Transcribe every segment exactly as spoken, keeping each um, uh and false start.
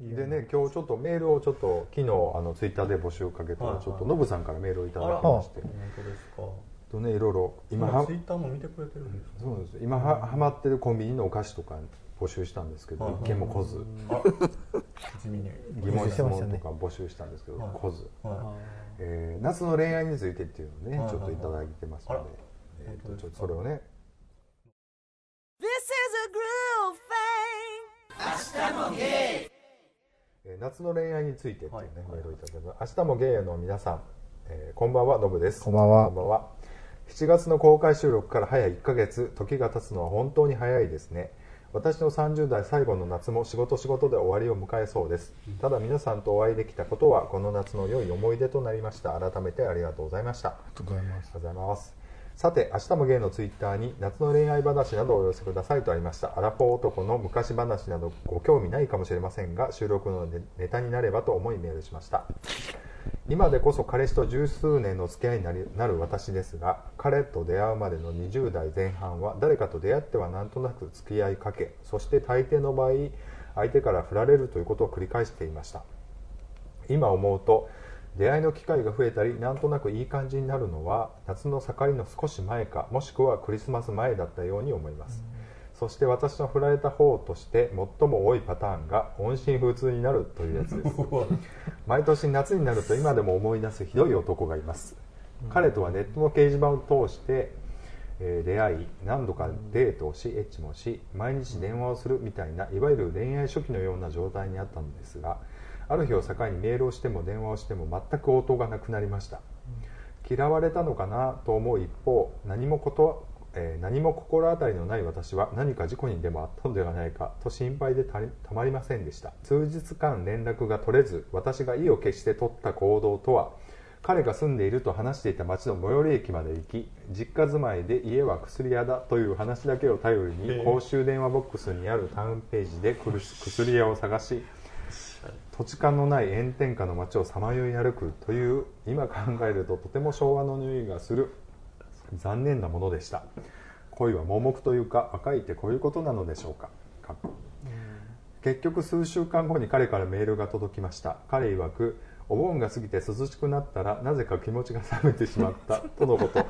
でね、今日ちょっとメールをちょっと昨日あのツイッターで募集をかけたらちょっとノブさんからメールをいただきまして、本当ですか。とね、いろいろ今ツイッターも見てくれてるんですか。そうです。今はハマってるコンビニのお菓子とか募集したんですけど、一件も来ず。地味に疑問質問とか募集したんですけど来ず。えー、夏の恋愛についてっていうのをねちょっといただいてますので、えー、とちょっとそれをね。明日もゲイ。夏の恋愛についてっていうね、メールをいただきます。明日もゲイの皆さん、えー、こんばんは、のぶです。こんばんは。こんばんは。しちがつの公開収録から早いいっかげつ、時が経つのは本当に早いですね。私のさんじゅうだい最後の夏も仕事仕事で終わりを迎えそうです。ただ皆さんとお会いできたことはこの夏の良い思い出となりました。改めてありがとうございました。ありがとうございます。ありがとうございます。さて、明日もゲイのツイッターに夏の恋愛話などをお寄せくださいとありました。アラフォー男の昔話などご興味ないかもしれませんが、収録のネタになればと思いメールしました。今でこそ彼氏と十数年の付き合いになりなる私ですが、彼と出会うまでのにじゅうだいぜんはんは誰かと出会ってはなんとなく付き合いかけ、そして大抵の場合相手から振られるということを繰り返していました。今思うと出会いの機会が増えたり、なんとなくいい感じになるのは夏の盛りの少し前か、もしくはクリスマス前だったように思います、うん、そして私の振られた方として最も多いパターンが音信不通になるというやつです。毎年夏になると今でも思い出すひどい男がいます、うん、彼とはネットの掲示板を通して、えー、出会い、何度かデートをし、エッチもし、毎日電話をするみたいな、いわゆる恋愛初期のような状態にあったのですが、ある日を境にメールをしても電話をしても全く応答がなくなりました。嫌われたのかなと思う一方、何もこと、えー、何も心当たりのない私は何か事故にでもあったのではないかと心配で た, たまりませんでした。数日間連絡が取れず、私が意を決して取った行動とは、彼が住んでいると話していた町の最寄り駅まで行き、実家住まいで家は薬屋だという話だけを頼りに、公衆電話ボックスにあるタウンページで薬屋を探し、土地勘のない炎天下の街をさまよい歩くという、今考えるととても昭和の匂いがする残念なものでした。恋は盲目というか、若いってこういうことなのでしょうか。結局数週間後に彼からメールが届きました。彼曰く、お盆が過ぎて涼しくなったらなぜか気持ちが冷めてしまったとのこと。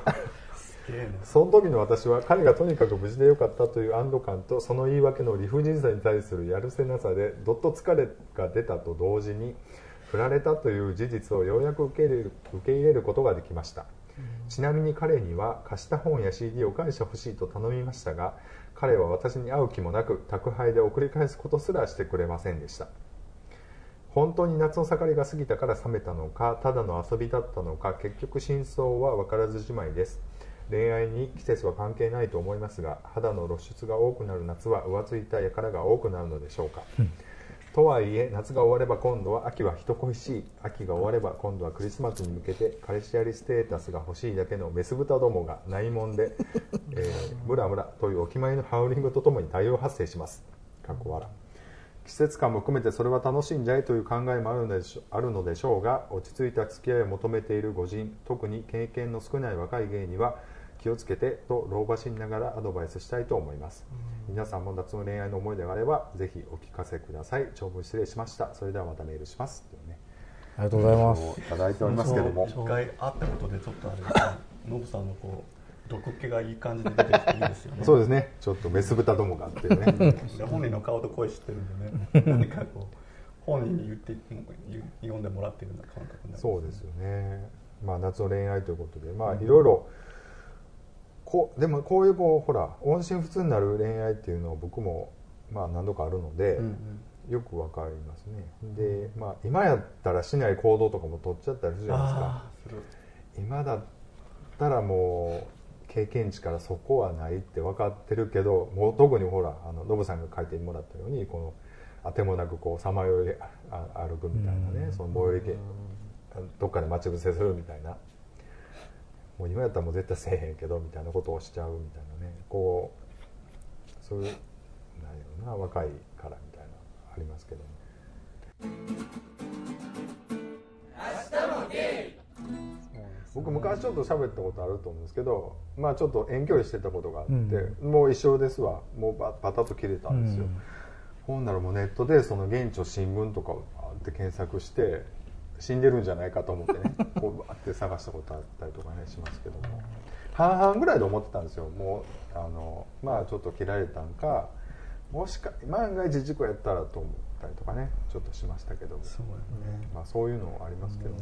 その時の私は、彼がとにかく無事でよかったという安堵感と、その言い訳の理不尽さに対するやるせなさでどっと疲れが出たと同時に、振られたという事実をようやく受け入れる、受け入れることができました。ちなみに彼には貸した本や シーディー を返してほしいと頼みましたが、彼は私に会う気もなく、宅配で送り返すことすらしてくれませんでした。本当に夏の盛りが過ぎたから冷めたのか、ただの遊びだったのか、結局真相は分からずじまいです。恋愛に季節は関係ないと思いますが、肌の露出が多くなる夏は浮ついた輩が多くなるのでしょうか、うん、とはいえ夏が終われば今度は秋は人恋しい、秋が終われば今度はクリスマスに向けて彼氏やりステータスが欲しいだけのメス豚どもがないもんで、えー、ムラムラというお決まりのハウリングとともに大量発生します。かっこ笑。季節感も含めてそれは楽しんじゃいという考えもあるのでしょ、あるのでしょうが、落ち着いた付き合いを求めている御人、特に経験の少ない若い芸には気をつけてと老婆しながらアドバイスしたいと思います。皆さんも夏の恋愛の思い出があればぜひお聞かせください。長文失礼しました。それではまたメールします、ね、ありがとうございます。いただいておりますけども、一回会ったことでちょっとあれですね、ノブさんのこう毒気がいい感じで出てきていいですよね。そうですね、ちょっとメス豚どもがあってね本人の顔と声知ってるんでね、何かこう本人に言って読んでもらってるような感覚になる、ね、そうですよね。まあ夏の恋愛ということで、まあいろいろこでもこういうこうほら音信不通になる恋愛っていうのは僕もまあ何度かあるので、うんうん、よくわかりますね。で、まあ、今やったらしない行動とかも取っちゃったりするじゃないですか。今だったらもう経験値からそこはないって分かってるけど、もう特にほらあのノブさんが書いてもらったようにこのあてもなくこうさまよい歩くみたいなね、うん、その最寄りどっかで待ち伏せするみたいな。もう今やったらもう絶対せえへんけどみたいなことをしちゃうみたいなね、こうそういうなんやろな、若いからみたいなありますけど、ね、明日もゲイ。僕昔ちょっと喋ったことあると思うんですけど、まあちょっと遠距離してたことがあって、うん、もう一生ですわ、もうバタッと切れたんですよ、うん、ほんならもうネットでその現地を新聞とかをって検索して死んでるんじゃないかと思ってねこうバーって探したことあったりとかねしますけども、半々ぐらいで思ってたんですよ。もうあのまあちょっと切られたんか、もしか万が一事故やったらと思ったりとかねちょっとしましたけども、そうやね、まあ、そういうのありますけどね、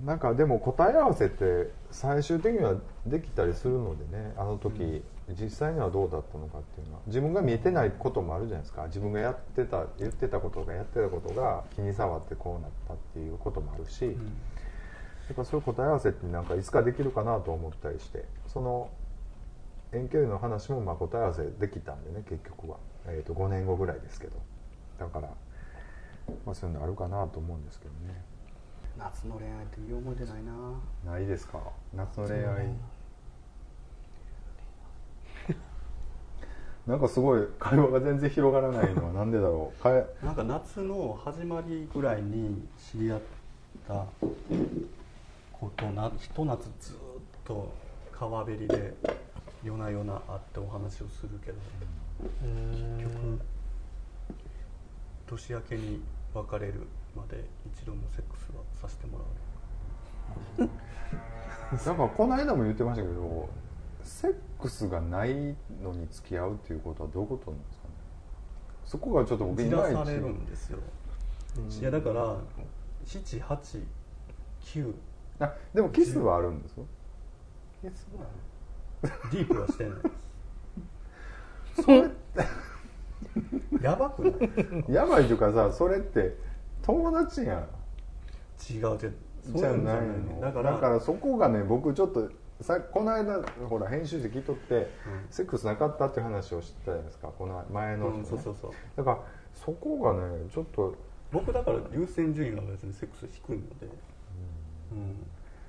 うん、なんかでも答え合わせって最終的にはできたりするのでね、あの時、うん実際にはどうだったのかっていうのは自分が見えてないこともあるじゃないですか。自分がやってた言ってたことがやってたことが気に障ってこうなったっていうこともあるし、うん、やっぱそういう答え合わせってなんかいつかできるかなと思ったりして、その遠距離の話もまあ答え合わせできたんでね結局は、えー、とごねんごぐらいですけど、だから、まあ、そういうのあるかなと思うんですけどね。夏の恋愛っていい思い出ないな。ないですか夏の恋愛。なんかすごい会話が全然広がらないのはなんでだろう。かなんか夏の始まりぐらいに知り合った子となひと夏ずっと川べりで夜な夜な会ってお話をするけど、結局年明けに別れるまで一度もセックスはさせてもらうなんかこの間も言ってましたけど、セックスがないのに付き合うっていうことはどういうことなんですかね。そこがちょっと僕いまいち。散らされるんですよ。いやだから七、八、九。あ、でもキスはあるんですよ。キスはある。ディープはしてないです。それってやばくないですか。やばいというかさ、それって友達や。違うって。じゃないの。だからだからそこがね、僕ちょっと。さこの間ほら編集で聞いとって、うん、セックスなかったっていう話を知ったじゃないですか、この前の、ねうん、そうそうそう、だからそこがねちょっと僕だから優先順位が別にセックス低いので、うん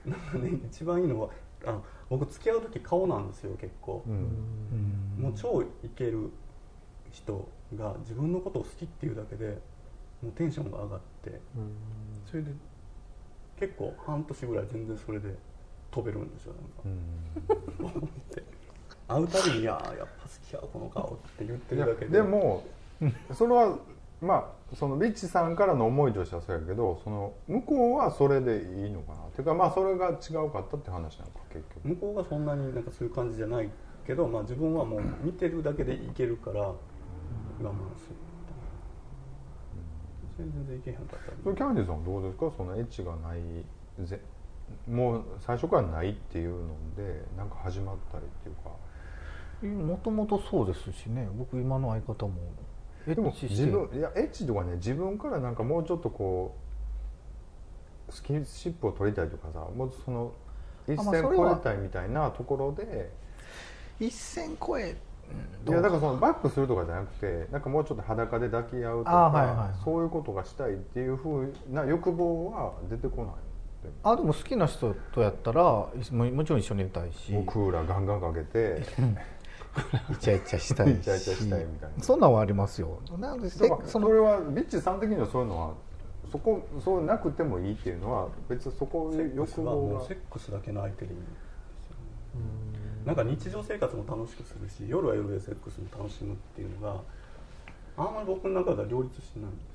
うん、なんかね一番いいのはあの僕付き合う時顔なんですよ結構、うん、もう超イケる人が自分のことを好きっていうだけでもうテンションが上がって、うん、それで結構半年ぐらい全然それで飛べるんですよなんか、うん、会うたびに「いやーやっぱ好きやこの顔」って言ってるだけで、でもそれはまあそのリッチさんからの思いとしてはそうやけど、その向こうはそれでいいのかなっていうか、まあそれが違うかったって話なのか結局。向こうがそんなになんかそういう感じじゃないけど、まあ、自分はもう見てるだけでいけるから我慢するみたいな、うん、全然いけへんかったり。それキャンディーさんはどうですか、そのエッチがないぜもう最初からないっていうのでなんか始まったりっていうか、もともとそうですしね。僕今の相方もエッチしてでも自分いやエッチとかね、自分からなんかもうちょっとこうスキンシップを取りたいとかさ、もうその一線越えたいみたいなところで、一線越えいやだからそのバックするとかじゃなくて、なんかもうちょっと裸で抱き合うとか、はいはいはい、そういうことがしたいっていうふうな欲望は出てこない。あでも好きな人とやったら も, もちろん一緒にいたいし、もうクーラーガンガンかけてイチャイチャしたいしイチャイチャしたいみたいな、そんなんはありますよ。なんでそれはビッチさん的にはそういうのはそこそうなくてもいいっていうのは別にそこ欲望がセックスだけの相手でいいんですよね。なんか日常生活も楽しくするし、夜は夜でセックスも楽しむっていうのがあんまり僕の中では両立してないんです。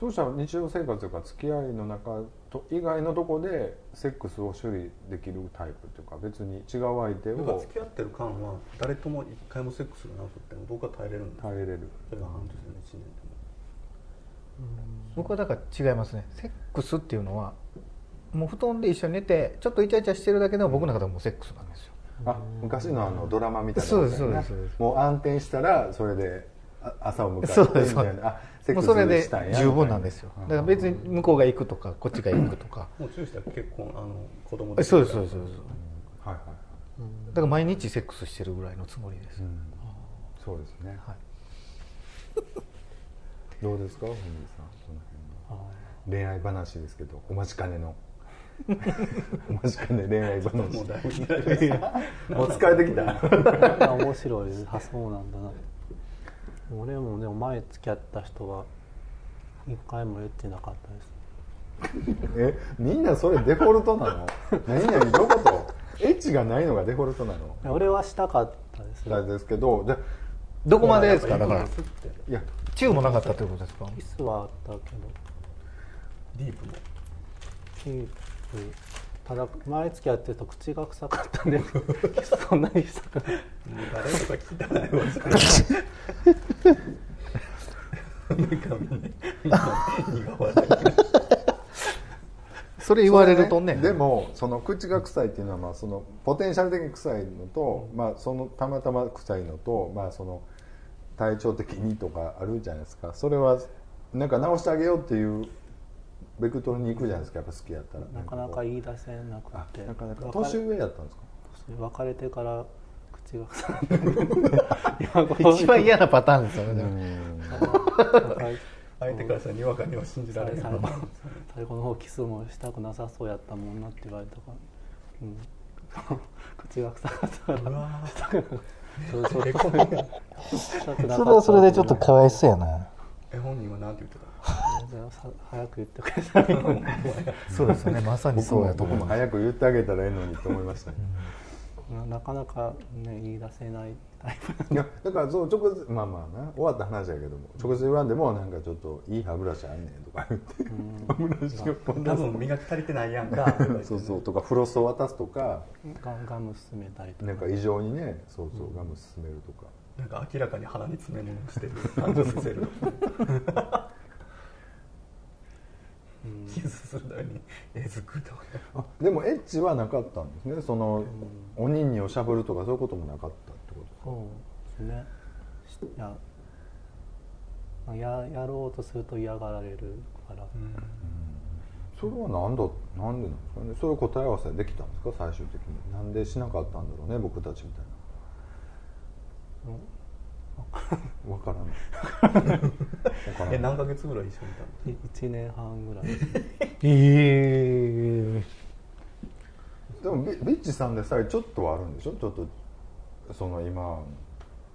そうしたら日常生活とか付き合いの中と以外のとこでセックスを処理できるタイプというか、別に違う相手をなんか付き合ってる間は誰とも一回もセックスがなくても僕は耐えれるんです。耐えれる。それが半年でもいちねんでも、うん、僕はだから違いますね。セックスっていうのはもう布団で一緒に寝てちょっとイチャイチャしてるだけでも僕の中ではもうセックスなんですよ。あ、昔のあのドラマみたいな、ね、そうですそうですそうです。もう暗転したらそれで朝を迎えてみたいな、もうそれで十分なんですよ。だから別に向こうが行くとかこっちが行くとか、もう注意したら結婚あの子供でそうですそうですそうです、はいはい、だから毎日セックスしてるぐらいのつもりです、うん、そうですね、はい、どうですか本日さん、その辺の恋愛話ですけど、お待ちかねのお待ちかね恋愛話もう疲れてきた面白いです。あ、そうなんだな。俺もでも前付き合った人は一回もエッチなかったですえ、みんなそれデフォルトなの何々どことエッチがないのがデフォルトなの。俺はしたかったですよ。ですけど、でどこまでですか。だからいやチューもなかったということですか。キスはあったけどディープもディープただ前付き合ってると口が臭かったんでキスそんなに臭くない誰とか聞いたらねそれ言われると ね, ねでもその口が臭いっていうのはまあそのポテンシャル的に臭いのと、まあ、そのたまたま臭いのと、まあ、その体調的にとかあるじゃないですか。それはなんか直してあげようっていうベクトルに行くじゃないですか。やっぱ好きやったらなかなか言い出せなくてなかなか年上やったんですか。別れてから口が臭い一番嫌なパターンですよね。うん相手からしたらにわかには信じられない。最後の方キスもしたくなさそうやったもんなって言われたから、うん、口が臭かったからしたくなかった。それはそれでちょっとかわいそうやな。え本人は何て言ってたの早く言ってください。そうですね、まさにそうやと思います。早く言ってあげたらいいのにと思いましたね。なかなか、ね、言い出せないタイプ。いやだからそう直接まあまあな終わった話やけども直接言わんでもなんかちょっといい歯ブラシあんねんとか言って歯ブラシを多分磨き足りてないやんかそうそうとかフロスを渡すとかガムガム進めたりとかなんか異常にねそうそう、うん、ガム進めるとかなんか明らかに鼻に詰め物してる感動させるキスするのにえずくとかでもエッチはなかったんですね。そのおにんにおしゃぶるとかそういうこともなかったってことですか。そうですね。いや、やろうとすると嫌がられるから、うんうん、それは何だ、なんでなんですかね。そういう答え合わせできたんですか。最終的になんでしなかったんだろうね僕たちみたいな、うん、分からないえ何ヶ月ぐらい一緒にいたの？いちねんはんぐらいですね。えー、でもビッチさんでさえちょっとはあるんでしょ。ちょっとその今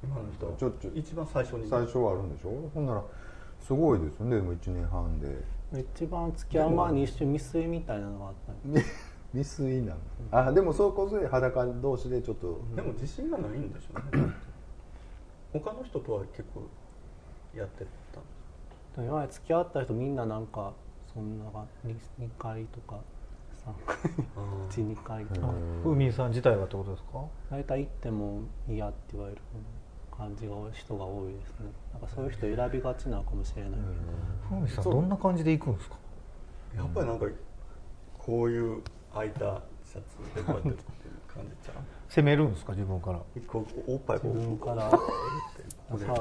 今の人ちょっと一番最初に最初はあるんでしょ。ほんならすごいですよね。でもいちねんはんで一番付き合う前に一瞬未遂みたいなのがあったんです。未遂なの、うん、あでもそうこそ裸同士でちょっと、うん、でも自信がないんでしょうね他の人とは結構やってた。今まで付き合った人みんななんかそんな に, にかいとかさんかいいちにかいとか。海さん自体はってことですか。大体行っても嫌って言われる感じが人が多いですね。なんかそういう人選びがちなのかもしれないけど。海さんどんな感じで行くんですか。やっぱりなんかこういう開いたシャツでこうやって感じちゃう攻めるんですか自分から。こうおっぱいこう自分から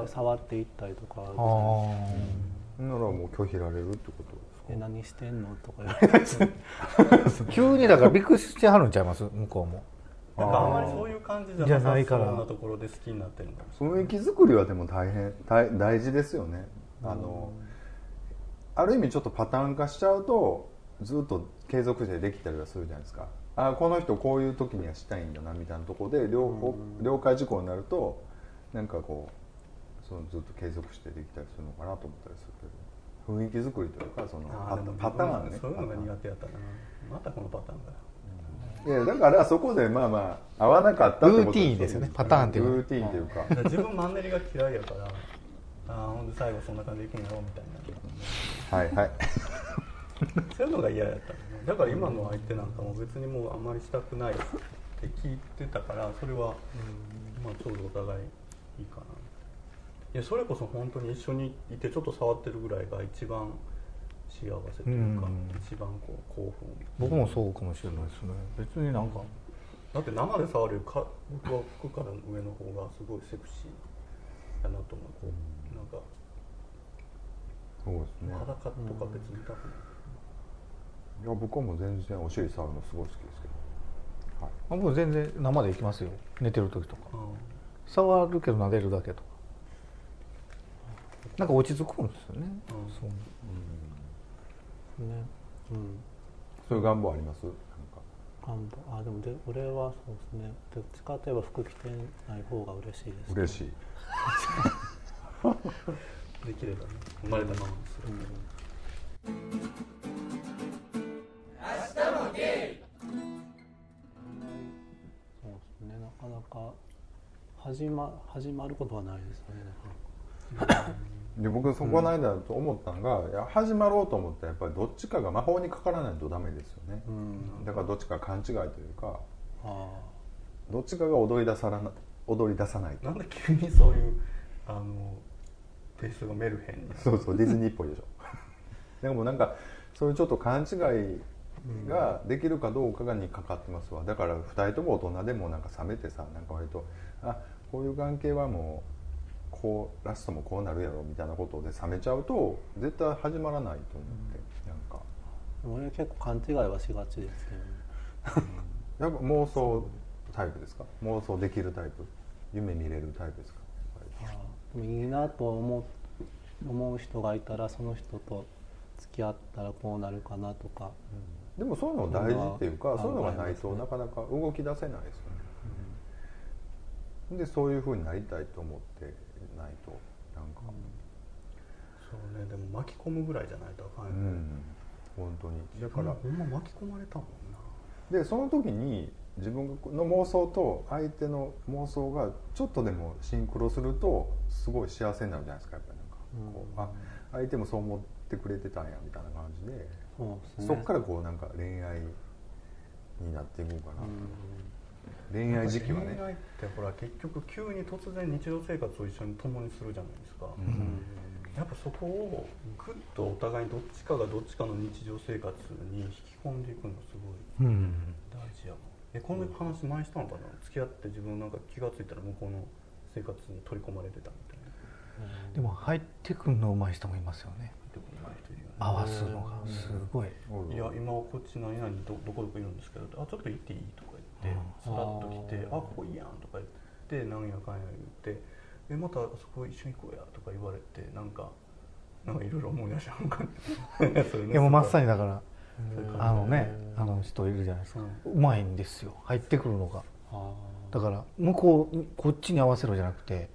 触っていったりとか。ああ。ならもう拒否られるってことですか。え何してんのとか言われて。急にだからびっくりしてはるんちゃいます向こうも。なんかあんまりそういう感じじゃないから。そんなところで好きになってるんだ。雰囲気作りはでも大変大大事ですよね。あのある意味ちょっとパターン化しちゃうとずっと継続してできたりはするじゃないですか。あこの人こういう時にはしたいんだなみたいなところで両方、うん、了解事項になるとなんかこうそのずっと継続してできたりするのかなと思ったりするけど雰囲気作りというかそのパターンね。そういうのが苦手やったな。またこのパターンだよ、うん、いやだからそこでまあまあ合わなかったってことルーティーンですよね。パターンっていうルーティーンというか自分マンネリが嫌いやからあほんで最後そんな感じでいくんやろみたいなはいはいそういうのが嫌やった、ね、だから今の相手なんかも別にもうあんまりしたくないって聞いてたからそれは、うんまあ、ちょうどお互いいいかな。いやそれこそ本当に一緒にいてちょっと触ってるぐらいが一番幸せというか、うん、一番こう興奮。僕もそうかもしれないですね。別になんかだって生で触れるか僕は服から上の方がすごいセクシーだなと思う、うん、なんかそうですね裸とか別に痛くない、うんいや僕はもう全然お尻触るのすごい好きですけど、はい、僕も全然生で行きますよ。寝てる時とか、うん、触るけど撫でるだけとかなんか落ち着くんですよね、うん、そう、うんねうん、そういう願望あります？なんか願望あでもで俺はそうですねどっちかといえば服着てない方が嬉しいです、ね、嬉しいできればね生まれたままにする、うんそうですね、なかなか始ま、始まることはないですね。で僕そこはないだと思ったのが、うん、いや始まろうと思ったらやっぱりどっちかが魔法にかからないとダメですよね、うん、だからどっちか勘違いというか、あどっちかが踊り出さらな踊り出さないと。なんで急にそういうあのテイストがメルヘンに。そうそうディズニーっぽいでしょでもなんかそういうちょっと勘違いができるかどうかがにかかってますわ。だからふたりとも大人でもなんか冷めてさ、なんか割とあこういう関係はもうこうラストもこうなるやろみたいなことで冷めちゃうと絶対始まらないと思って、うん、なんか俺は結構勘違いはしがちですけどねやっぱ妄想タイプですか？妄想できるタイプ、夢見れるタイプですか？あでもいいなと思う、思う人がいたらその人と付き合ったらこうなるかなとか、うん、でもそういうの大事っていうか、そういうのがないとなかなか動き出せないですよね、うん、でそういう風になりたいと思ってないとなんか、うん、そうね、でも巻き込むぐらいじゃないとあかんよね、うん、本当に。だからほんま巻き込まれたもんな。でその時に自分の妄想と相手の妄想がちょっとでもシンクロするとすごい幸せになるじゃないですか、やっぱりなんかこう、うん、あ相手もそう思ってくれてたんやみたいな感じで、うん、そっからこうなんか恋愛になっていこうかなと、うん、恋愛時期はね。恋愛ってほら結局急に突然日常生活を一緒に共にするじゃないですか、うん、やっぱそこをグッとお互いどっちかがどっちかの日常生活に引き込んでいくのすごい大事やもん、うん、えこの話前したのかな、付き合って自分なんか気がついたら向こうの生活に取り込まれてたみたいな、うん、でも入ってくるのうまい人もいますよね、合わすのがすごい、うん、いや今こっち何々 ど, どこどこいるんですけど、あちょっと行っていいとか言ってさらっと来て、あここいいやんとか言ってなんやかんや言って、えまたあそこ一緒に行こうやとか言われて、なんかなんかいろいろ思い出しちゃうのかいやもうまさにだからあのね、あの人いるじゃないですか、うまいんですよ入ってくるのが。あだから向こうこっちに合わせろじゃなくて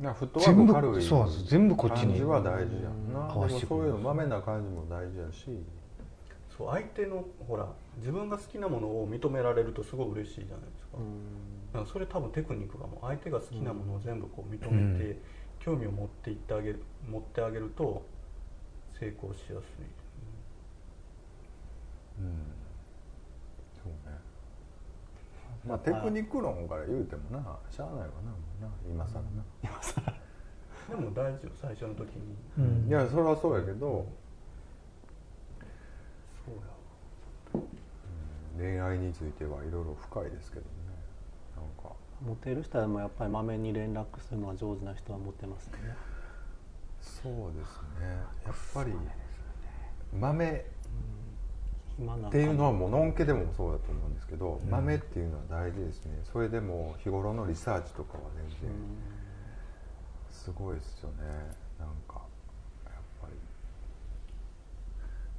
フットワーク軽い全部こっちに感じは大事やんな、うん、でもそういうのまめな感じも大事やし、そう相手のほら自分が好きなものを認められるとすごい嬉しいじゃないですか、うん、だからそれ多分テクニックがもう相手が好きなものを全部こう認めて、うん、興味を持っていってあげる、持ってあげると成功しやすい、うん、うん、そうね。まあ、テクニック論から言うてもなしゃあないわな、もうな今更な、うん、今更でも大事よ最初の時に、うん、いやそれはそうやけど、そうや、うん、恋愛についてはいろいろ深いですけどね、なんかモテる人はもやっぱりまめに連絡するのは上手な人はモテますね。そうですね、やっぱりまめっていうのはもうのんけでもそうだと思うんですけど、うん、豆っていうのは大事ですね。それでも日頃のリサーチとかは全然すごいですよね。なんかやっぱり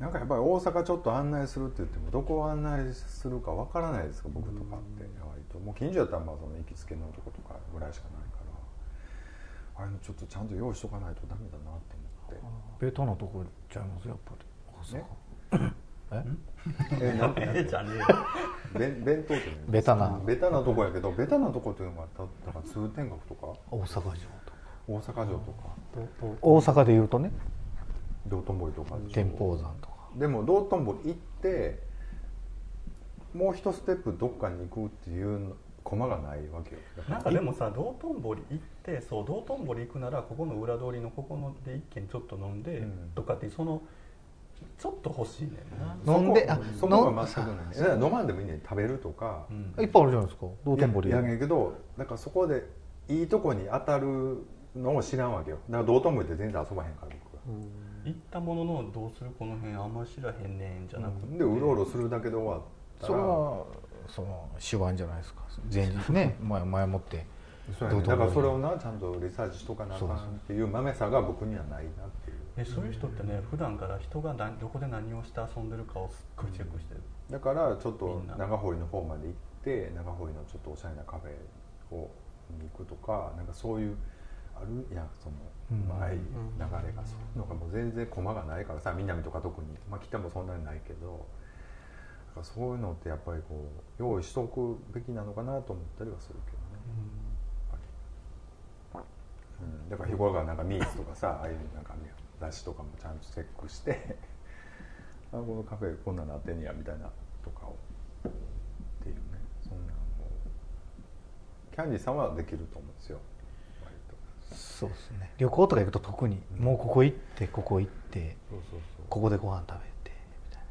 なんかやっぱり大阪ちょっと案内するって言ってもどこを案内するかわからないですか、僕とかって、うん、割ともう近所だったらまあその行きつけのとことかぐらいしかないから、あれもちょっとちゃんと用意しとかないとダメだなと思って。ベタなとこ行っちゃいますよやっぱり。ねええなんかえじゃねえよ弁当ってねベタなベタなとこやけど、ベタなとこっていうのがだから通天閣とか大阪城とか大阪城とか大阪でいうとね道頓堀とか天保山とか。でも道頓堀行ってもう一ステップどっかに行くっていう駒がないわけよ。なんかでもさ道頓堀行って、そう道頓堀行くならここの裏通りのここので一軒ちょっと飲んで、うん、とかってそのちょっと欲しいねんな。飲んで、あ、そこが全くないね。飲まんでもいいね。食べるとか、うん、いっぱいあるじゃないですか。道頓堀。いや、いやけど、だからそこでいいとこに当たるのを知らんわけよ。だから道頓堀って全然遊ばへんから僕は。行ったもののどうするこの辺あんま知らへんねんじゃなくて。でうろうろするだけで終わったら。それはその手腕じゃないですか。前日ね前前もって。そうやね、だからそれをなちゃんとリサーチしとかなあかんっていうまめさが僕にはないなっていう。えそういう人ってね普段から人がどこで何をして遊んでるかをすっごいチェックしてる、うん、だからちょっと長堀の方まで行って長堀のちょっとおしゃれなカフェをに行くとか、なんかそういうあるやんその前流れが、うん、そういうのがもう全然駒がないからさ、南とか特に、まあ、北もそんなにないけど、だからそういうのってやっぱりこう用意しとくべきなのかなと思ったりはするけどね、うんだから日頃からなんかニーズとかさああいうなんか雑誌とかもちゃんとチェックしてあこのカフェこんなのあってんやみたいなとかをっていうね、そんなもうキャンディーさんはできると思うんですよ。割とそうですね、旅行とか行くと特に、うん、もうここ行ってここ行ってそうそうそうここでご飯食べてみたいな。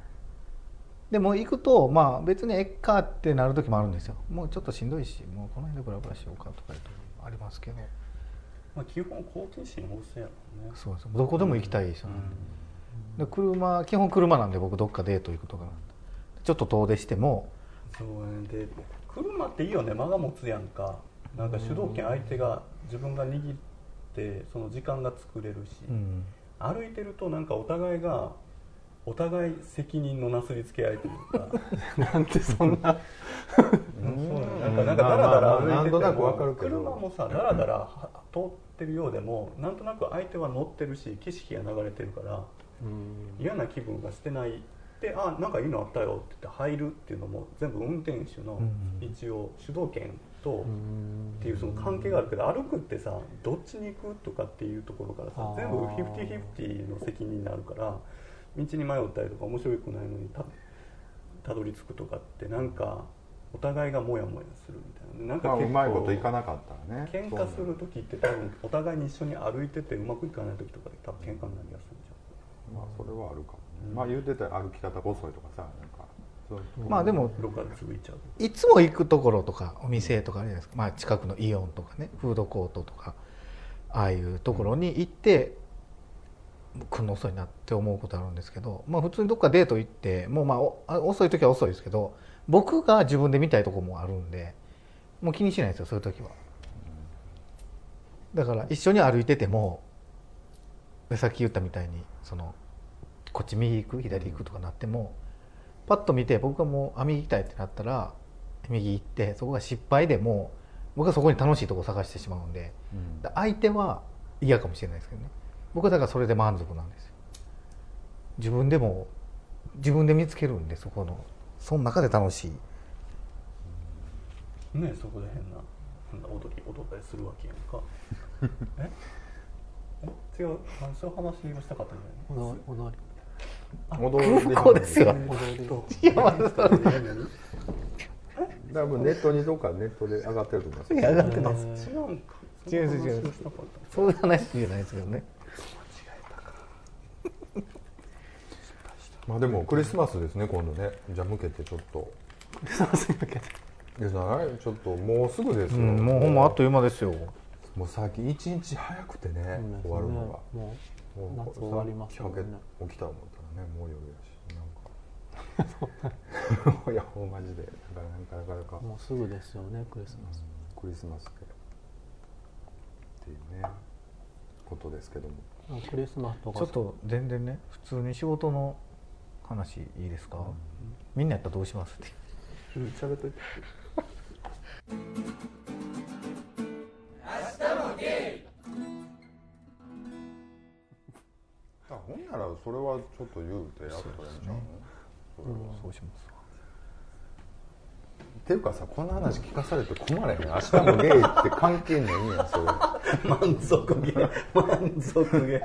でも行くとまあ別にえっかってなる時もあるんですよ。もうちょっとしんどいしもうこの辺でブラブラしようかとかいうとありますけど、まあ、基本好奇心旺盛やからね。そうです、どこでも行きたいですよね、うんうんで車基本車なんで僕どっかデート行くとかちょっと遠出してもそうで車っていいよね。間が持つやんか。なんか主導権相手が自分が握ってその時間が作れるし、うん、歩いてるとなんかお互いがお互い責任のなすりつけ合いというかなんてそんななんかなんかダラダラ歩いてても車もさダラダラ通ってるようでもなんとなく相手は乗ってるし景色が流れてるからうん嫌な気分がしてないで、あなんかいいのあったよって言って入るっていうのも全部運転手の一応主導権とっていうその関係があるけど、歩くってさどっちに行くとかっていうところからさ全部フィフティフィフティの責任になるから、道に迷ったりとか面白くないのに た, たどり着くとかってなんかお互いがモヤモヤするみたいな。なんか結構うまいこといかなかったらね喧嘩する時って多分お互いに一緒に歩いててうまくいかない時とかで多分喧嘩になりやすいんじゃん。まあ、それはあるかも、うん、まあ言うてた歩き方細いとかさなんかそういうまあでもいつも行くところとかお店とかあるじゃないですか、まあ、近くのイオンとかねフードコートとかああいうところに行って、うん、来るの遅いなって思うことあるんですけど、まあ、普通にどっかデート行ってもうまあ遅い時は遅いですけど僕が自分で見たいところもあるんでもう気にしないんですよそういう時は、うん、だから一緒に歩いててもでさっき言ったみたいにそのこっち右行く左行くとかなってもパッと見て僕がもうあ右行きたいってなったら右行ってそこが失敗でも僕はそこに楽しいとこ探してしまうんで、うん、だ相手は嫌かもしれないですけどね。僕はだからそれで満足なんですよ。自分でも自分で見つけるんでそこのその中で楽しい、うん、ねえそこで変な、変な踊り踊ったりするわけやんかえ違う、そういう話をしたかったんじゃないおどりおどり空港ですよ。いや、まだそう多分ネットにどっかネットで上がってると思います。いや、上がってないです。違うんか。違う違う違う。そういう話じゃないですけどね。間違えたか。まあでもクリスマスですね、今度ね。じゃあ向けてちょっと。クリスマスに向けて。じゃないちょっともうすぐですよ。うん、もうほんまあっという間ですよ。もう最近一日早くてね、終わるのがもう夏終わりますよね。起きたと思ったらね、もう夜やしなんかいや、ほんまじでだからなんかなかなかもうすぐですよね、クリスマス、うん、クリスマスでっていうね、ことですけどもクリスマスとかちょっと全然ね、普通に仕事の話いいですか、うん、みんなやったらどうしますって喋っといてほんならそれはちょっと言うてやっとやんちゃうのそれは、うん、そうしますわっていうかさ、こんな話聞かされて困れへん明日もゲイって関係ないんやそれ満足ゲイ満足ゲイ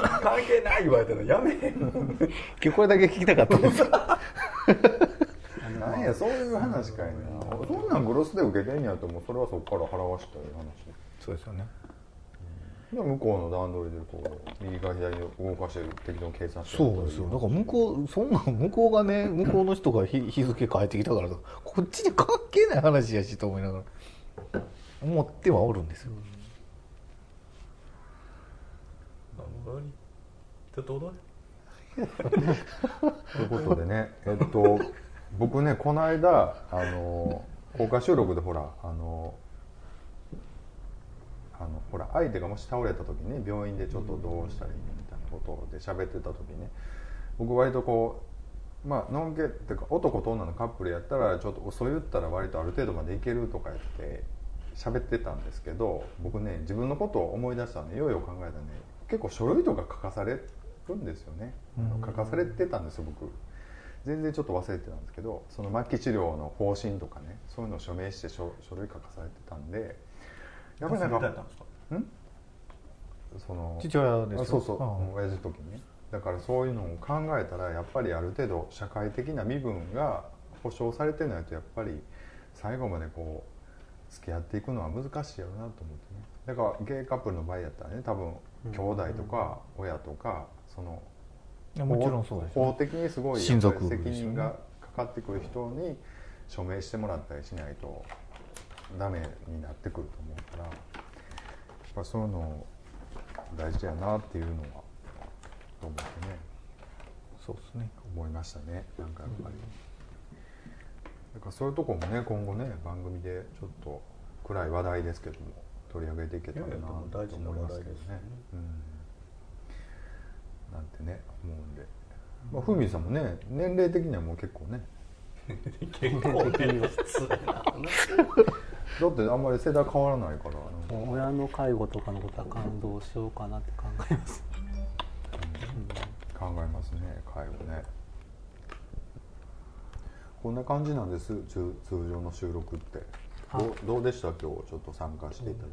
関係ない言われてるのやめへん今日これだけ聞きたかったですなんや、そういう話かいな、うん、そんなんグロスで受けてんやともうそれはそこから払わしたい話そうですよね。向こうの段取りでこう右から左を動かして適当に計算してるそうですよ。だから向こうそんな向こうがね向こうの人が 日, 日付変えてきたからとこっちに関係ない話やしと思いながら思ってはおるんですよ。踊りちょっと踊りということでねえっと僕ねこの間あの公開収録でほらあの。あのほら相手がもし倒れた時に病院でちょっとどうしたらいいみたいなことで喋ってた時にね僕割とこうまあノンケっていうか男と女のカップルやったらちょっとそう言ったら割とある程度までいけるとか言って喋ってたんですけど僕ね自分のことを思い出したんでようよう考えたらね結構書類とか書かされるんですよね。書かされてたんですよ僕全然ちょっと忘れてたんですけどその末期治療の方針とかねそういうのを署名して書、書類書かされてたんでやっぱりなんか、ん？その父親ですよ。そうそう、うん、親父の時にね。だからそういうのを考えたらやっぱりある程度社会的な身分が保障されてないとやっぱり最後までこう付き合っていくのは難しいやろうなと思ってね。だからゲイカップルの場合やったらね、多分兄弟とか親とかそのもちろんそうです、ね、法的にすごい責任がかかってくる人に署名してもらったりしないとダメになってくると思うから、やっぱそういうの大事やなっていうのはと思ってね。そうですね。思いましたね。なんかやっぱり。だからそういうとこもね、今後ね番組でちょっと暗い話題ですけども取り上げていけたらなと思いますけどね。うん、なんてね思うんで。まあふみさんもね年齢的にはもう結構ね。結構っていうのは普通な話だってあんまり世代変わらないから親の介護とかのことは感動しようかなって考えます、うんうん、考えますね介護ね。こんな感じなんです通常の収録って。ど う, どうでした今日ちょっと参加していただ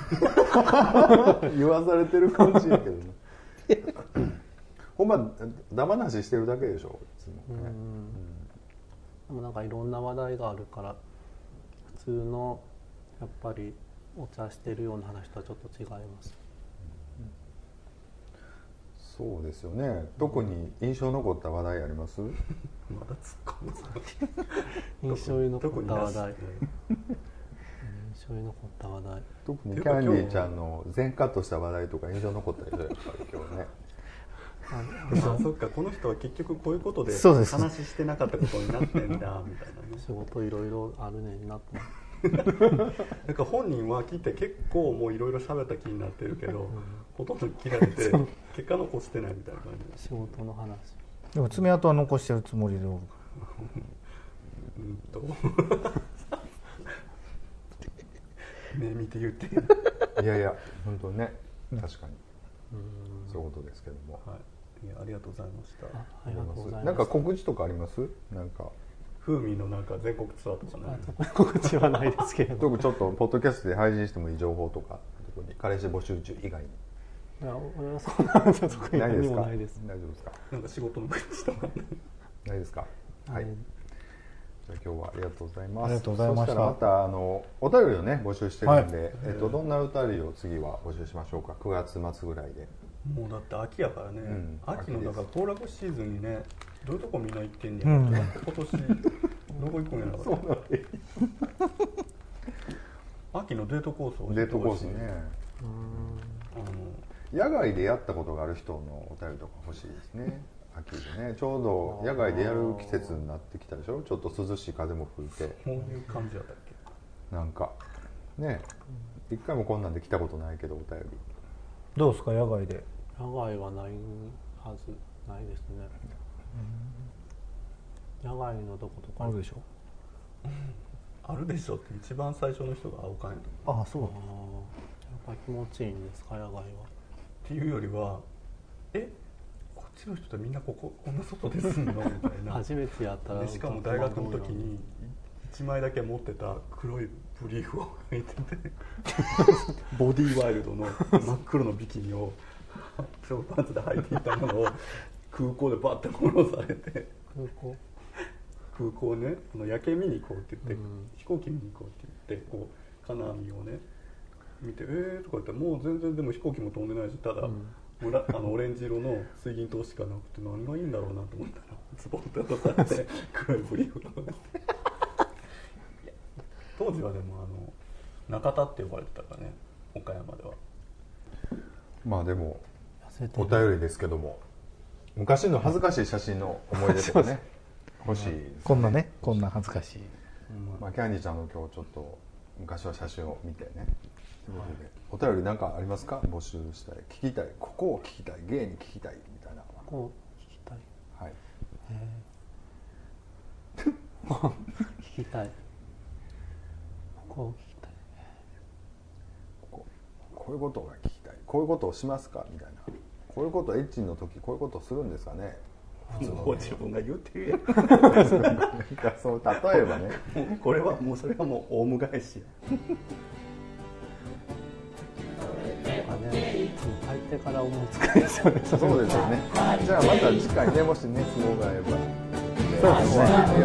いてみて、うん、なんか面白かったですね言わされてる感じやけどねほんまだまなししてるだけでしょいつも、ね、うん、でもなんかいろんな話題があるから普通のやっぱりお茶してるような話とはちょっと違います、うんうん、そうですよね。特に印象残った話題ありますまだ突っ込む印象に残った話題印象に残った話題特にキャンディーちゃんの全カットした話題とか印象残ったでしょやっぱり今日ねああそっかこの人は結局こういうことで話してなかったことになってんだみたいな、ね、仕事いろいろあるねんなってなんか本人は聞いて結構もういろいろ喋った気になってるけど、うん、ほとんど切られて結果残してないみたいな感じ仕事の話でも爪痕は残してるつもりでおるからうんと目見て言っていやいや本当ね確かに、うん、そういうことですけども、はいいやありがとうございました。ありがとうございます。なんか告知とかあります？なんか風味のなんか全国ツアーとかないですか？告知はないですけれども。ちょっとポッドキャストで配信してもいい情報とか、特に彼氏募集中以外に。いや俺はそんな特に何もないです。大丈夫ですか？なんか仕事の告知とかないですか？はい。はい、じゃあ今日はありがとうございます。ありがとうございました。そしたらまたあのお便りをね募集してるんで、はい、えっとどんなお便りを次は募集しましょうか？くがつまつぐらいで。もうだって秋やからね、うん、秋のだから行楽シーズンにねどういうとこみんな行ってんねん、うん、今年どこ行くんやろそうなんで秋のデートコースをデートコースねうんあの野外でやったことがある人のお便りとか欲しいですね秋でねちょうど野外でやる季節になってきたでしょちょっと涼しい風も吹いてそういう感じやったっけなんかねえ、うん、一回もこんなんで来たことないけどお便りどうですか野外で野外はないはずないですね、うん、野外のどことかあるでしょあるでしょって一番最初の人が青かんやとああそうだなやっぱ気持ちいいんですか野外はっていうよりはえこっちの人ってみんなこここんな外で住んのみたいな初めてやったらでしかも大学の時にいちまいだけ持ってた黒いブリーフを履いててボディーワイルドの真っ黒のビキニをショートパンツで履いていたものを空港でバッて殺されて空港空港ねその夜景見に行こうって言って、うん、飛行機見に行こうって言ってこう金網をね見てえーとか言ってもう全然でも飛行機も飛んでないしただ、うん、あのオレンジ色の水銀灯しかなくて何がいいんだろうなと思ったらズボンと落とされて黒いブリーフを履いて当時はでもあの中田って呼ばれてたからね岡山ではまあでもお便りですけども昔の恥ずかしい写真の思い出とかね欲しいですねこんなねこんな恥ずかしい、うんまあ、キャンディーちゃんの今日ちょっと昔の写真を見てねお便りなんかありますか募集したい聞きたいここを聞きたい芸に聞きたいみたいなここを聞きたいはい聞きたいこういうことが聞きたいこういうことをしますかみたいなこういうことエッチの時こういうことをするんですかね普通のもう自分が言ってるやんそう例えばねこれはもうそれはもうオウム返しってから思いつくんですよね。そうですよね。じゃあまた次回ね、もしね都合があれば。そう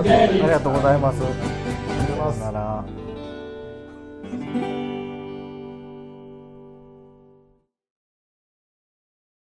ですね。ありがとうございます。さよなら。